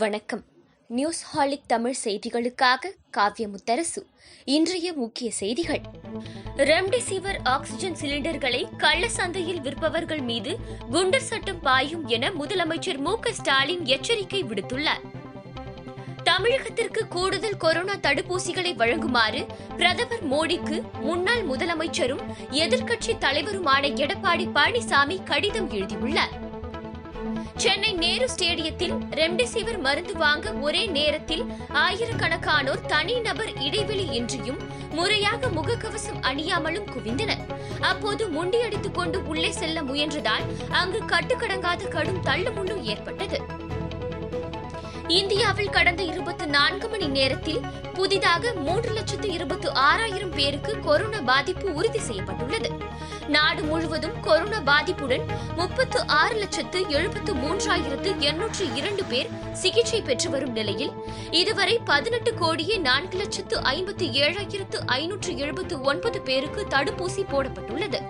வணக்கம். நியூஸ் ஹாலிக் தமிழ் செய்திகளுக்காக காவிய முத்தரசு. இன்றைய முக்கிய செய்திகள். ரெம்டெசிவிர் ஆக்ஸிஜன் சிலிண்டர்களை கள்ள சந்தையில் விற்பவர்கள் மீது குண்டர் சட்டம் பாயும் என முதலமைச்சர் மு.க. ஸ்டாலின் எச்சரிக்கை விடுத்துள்ளார். தமிழகத்திற்கு கூடுதல் கொரோனா தடுப்பூசிகளை வழங்குமாறு பிரதமர் மோடிக்கு முன்னாள் முதலமைச்சரும் எதிர்க்கட்சி தலைவருமான எடப்பாடி பழனிசாமி கடிதம் எழுதியுள்ளார். சென்னை நேரு ஸ்டேடியத்தில் ரெம்டெசிவிர் மருந்து வாங்க ஒரே நேரத்தில் ஆயிரக்கணக்கானோர் தனிநபர் இடைவெளி இன்றியும் முறையாக முகக்கவசம் அணியாமலும் குவிந்தனர். அப்போது முண்டியடித்துக் கொண்டு உள்ளே செல்ல முயன்றதால் அங்கு கட்டுக்கடங்காத கடும் தள்ளுமுள்ளு ஏற்பட்டது. இந்தியாவில் கடந்த 24 மணி நேரத்தில் புதிதாக 3,26,000 பேருக்கு கொரோனா பாதிப்பு உறுதி செய்யப்பட்டுள்ளது. நாடு முழுவதும் கொரோனா பாதிப்புடன் 36,73,802 பேர் சிகிச்சை பெற்று வரும் நிலையில் இதுவரை 18,04,57,579 பேருக்கு தடுப்பூசி போடப்பட்டுள்ளது.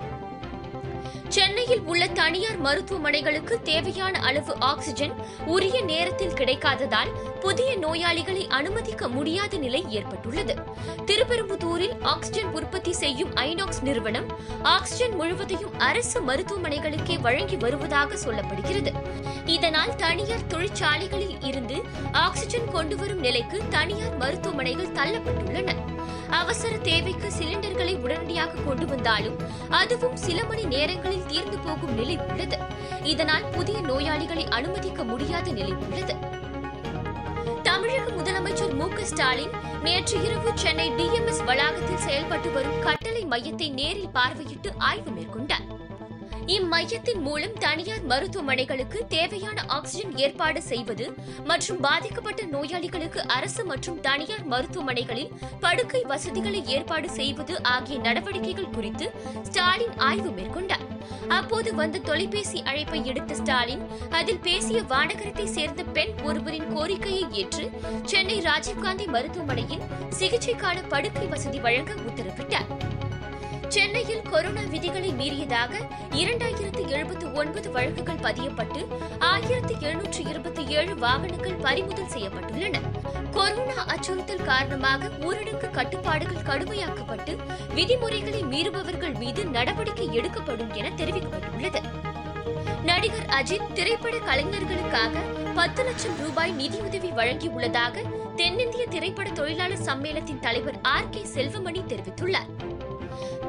சென்னையில் உள்ள தனியார் மருத்துவமனைகளுக்கு தேவையான அளவு ஆக்ஸிஜன் உரிய நேரத்தில் கிடைக்காததால் புதிய நோயாளிகளை அனுமதிக்க முடியாத நிலை ஏற்பட்டுள்ளது. திருப்பெரும்புதூரில் ஆக்ஸிஜன் உற்பத்தி செய்யும் ஐனாக்ஸ் நிறுவனம் ஆக்ஸிஜன் முழுவதையும் அரசு மருத்துவமனைகளுக்கே வழங்கி வருவதாக சொல்லப்படுகிறது. இதனால் தனியார் தொழிற்சாலைகளில் இருந்து ஆக்ஸிஜன் கொண்டுவரும் நிலைக்கு தனியார் மருத்துவமனைகள் தள்ளப்பட்டுள்ளன. அவசர தேவைக்கு சிலிண்டர்களை உடனடியாக கொண்டு வந்தாலும் அதுவும் சில மணி நேரங்களில் தீர்ந்து போகும் நிலை உள்ளது. இதனால் புதிய நோயாளிகளை அனுமதிக்க முடியாத நிலை உள்ளது. தமிழக முதலமைச்சர் மு.க. ஸ்டாலின் நேற்று இரவு சென்னை டிஎம்எஸ் வளாகத்தில் செயல்பட்டு வரும் கட்டளை மையத்தை நேரில் பார்வையிட்டு ஆய்வு மேற்கொண்டார். இம்மையத்தின் மூலம் தனியார் மருத்துவமனைகளுக்கு தேவையான ஆக்ஸிஜன் ஏற்பாடு செய்வது மற்றும் பாதிக்கப்பட்ட நோயாளிகளுக்கு அரசு மற்றும் தனியார் மருத்துவமனைகளில் படுக்கை வசதிகளை ஏற்பாடு செய்வது ஆகிய நடவடிக்கைகள் குறித்து ஸ்டாலின் ஆய்வு மேற்கொண்டார். அப்போது வந்த தொலைபேசி அழைப்பை எடுத்த ஸ்டாலின் அதில் பேசிய வானகரத்தை சேர்ந்த பெண் ஒருவரின் கோரிக்கையை ஏற்று சென்னை ராஜீவ்காந்தி மருத்துவமனையில் சிகிச்சைக்கான படுக்கை வசதி வழங்க உத்தரவிட்டார். சென்னையில் கொரோனா விதிகளை மீறியதாக 2,079 வழக்குகள் பதியப்பட்டு 1,727 வாகனங்கள் பறிமுதல் செய்யப்பட்டுள்ளன. கொரோனா அச்சுறுத்தல் காரணமாக ஊரடங்கு கட்டுப்பாடுகள் கடுமையாக்கப்பட்டு விதிமுறைகளை மீறுபவர்கள் மீது நடவடிக்கை எடுக்கப்படும் என தெரிவிக்கப்பட்டுள்ளது. நடிகர் அஜித் திரைப்பட கலைஞர்களுக்காக 10 லட்சம் ரூபாய் நிதியுதவி வழங்கியுள்ளதாக தென்னிந்திய திரைப்பட தொழிலாளர் சம்மேளனத்தின் தலைவர் ஆர் கே செல்வமணி தெரிவித்துள்ளார்.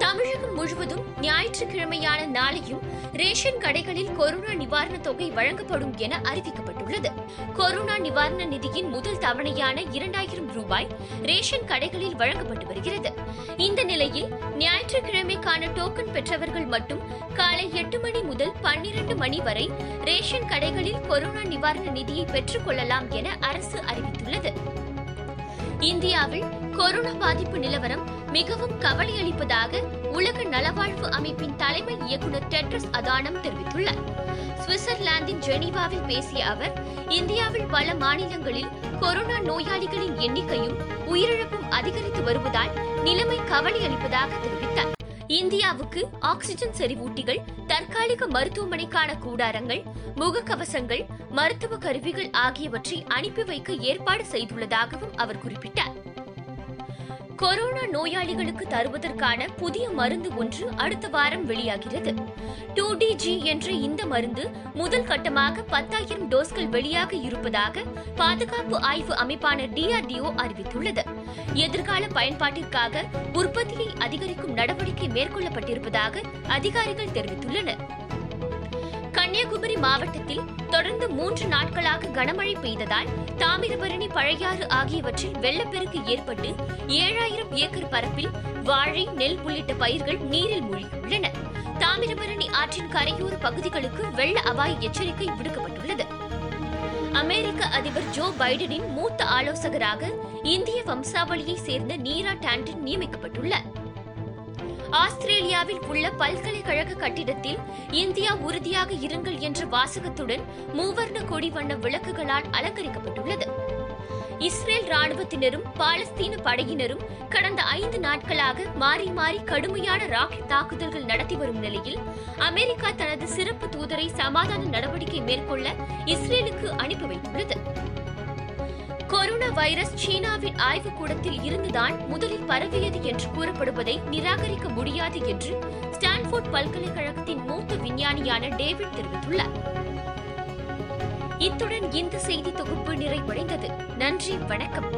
தமிழகம் முழுவதும் ஞாயிற்றுக்கிழமையான நாளையும் ரேஷன் கடைகளில் கொரோனா நிவாரண தொகை வழங்கப்படும் என அறிவிக்கப்பட்டுள்ளது. கொரோனா நிவாரண நிதியின் முதல் தவணையான 2,000 ரூபாய் ரேஷன் கடைகளில் வழங்கப்பட்டு வருகிறது. இந்த நிலையில் ஞாயிற்றுக்கிழமைக்கான டோக்கன் பெற்றவர்கள் மட்டும் காலை 8 மணி முதல் 12 மணி வரை ரேஷன் கடைகளில் கொரோனா நிவாரண நிதியை பெற்றுக் கொள்ளலாம் என அரசு அறிவித்துள்ளது. இந்தியாவில் கொரோனா பாதிப்பு நிலவரம் மிகவும் கவலையளிப்பதாக உலக நலவாழ்வு அமைப்பின் தலைமை இயக்குநர் டெட்ரஸ் அதானம் தெரிவித்துள்ளார். சுவிட்சர்லாந்தின் ஜெனீவாவில் பேசிய அவர், இந்தியாவில் பல மாநிலங்களில் கொரோனா நோயாளிகளின் எண்ணிக்கையும் உயிரிழப்பும் அதிகரித்து வருவதால் நிலைமை கவலையளிப்பதாக தெரிவித்தார். இந்தியாவுக்கு ஆக்ஸிஜன் செறிவூட்டிகள், தற்காலிக மருத்துவமனைக்கான கூடாரங்கள், முகக்கவசங்கள், மருத்துவ கருவிகள் ஆகியவற்றை அனுப்பி வைக்க ஏற்பாடு செய்துள்ளதாகவும் அவர் குறிப்பிட்டார். கொரோனா நோயாளிகளுக்கு தருவதற்கான புதிய மருந்து ஒன்று அடுத்த வாரம் வெளியாகிறது. 2 DG என்ற இந்த மருந்து முதல் கட்டமாக 10,000 டோஸ்கள் வெளியாக இருப்பதாக பாதுகாப்பு ஆய்வு அமைப்பான DRDO அறிவித்துள்ளது. எதிர்கால பயன்பாட்டிற்காக உற்பத்தியை அதிகரிக்கும் நடவடிக்கை மேற்கொள்ளப்பட்டிருப்பதாக அதிகாரிகள் தெரிவித்துள்ளனர். கன்னியாகுமரி மாவட்டத்தில் தொடர்ந்து 3 நாட்களாக கனமழை பெய்ததால் தாமிரபரணி, பழையாறு ஆகியவற்றில் வெள்ளப்பெருக்கு ஏற்பட்டு 7,000 ஏக்கர் பரப்பில் வாழை, நெல் உள்ளிட்ட பயிர்கள் நீரில் மூழ்கியுள்ளன. தாமிரபரணி ஆற்றின் கரையோர பகுதிகளுக்கு வெள்ள அபாய எச்சரிக்கை விடுக்கப்பட்டுள்ளது. அமெரிக்க அதிபர் ஜோ பைடனின் மூத்த ஆலோசகராக இந்திய வம்சாவளியை சேர்ந்த நீரா டான்ட் நியமிக்கப்பட்டுள்ளார். ஆஸ்திரேலியாவில் உள்ள பல்கலைக்கழக கட்டிடத்தில் இந்தியா உறுதியாக இருங்கள் என்ற வாசகத்துடன் மூவர்ண கொடி வண்ண விளக்குகளால் அலங்கரிக்கப்பட்டுள்ளது. இஸ்ரேல் ராணுவத்தினரும் பாலஸ்தீன படையினரும் கடந்த 5 நாட்களாக மாறி மாறி கடுமையான ராக்கெட் தாக்குதல்கள் நடத்தி வரும் நிலையில் அமெரிக்கா தனது சிறப்பு தூதரை சமாதான நடவடிக்கை மேற்கொள்ள இஸ்ரேலுக்கு அனுப்பி வைத்துள்ளது. கொரோனா வைரஸ் சீனாவின் ஆய்வுக்கூடத்தில் இருந்துதான் முதலில் பரவியது என்று கூறப்படுவதை நிராகரிக்க முடியாது என்று ஸ்டான்ஃபோர்ட் பல்கலைக்கழகத்தின் மூத்த விஞ்ஞானியான டேவிட் தெரிவித்துள்ளார். இத்துடன் இந்த செய்தி தொகுப்பு நிறைவடைந்தது. நன்றி, வணக்கம்.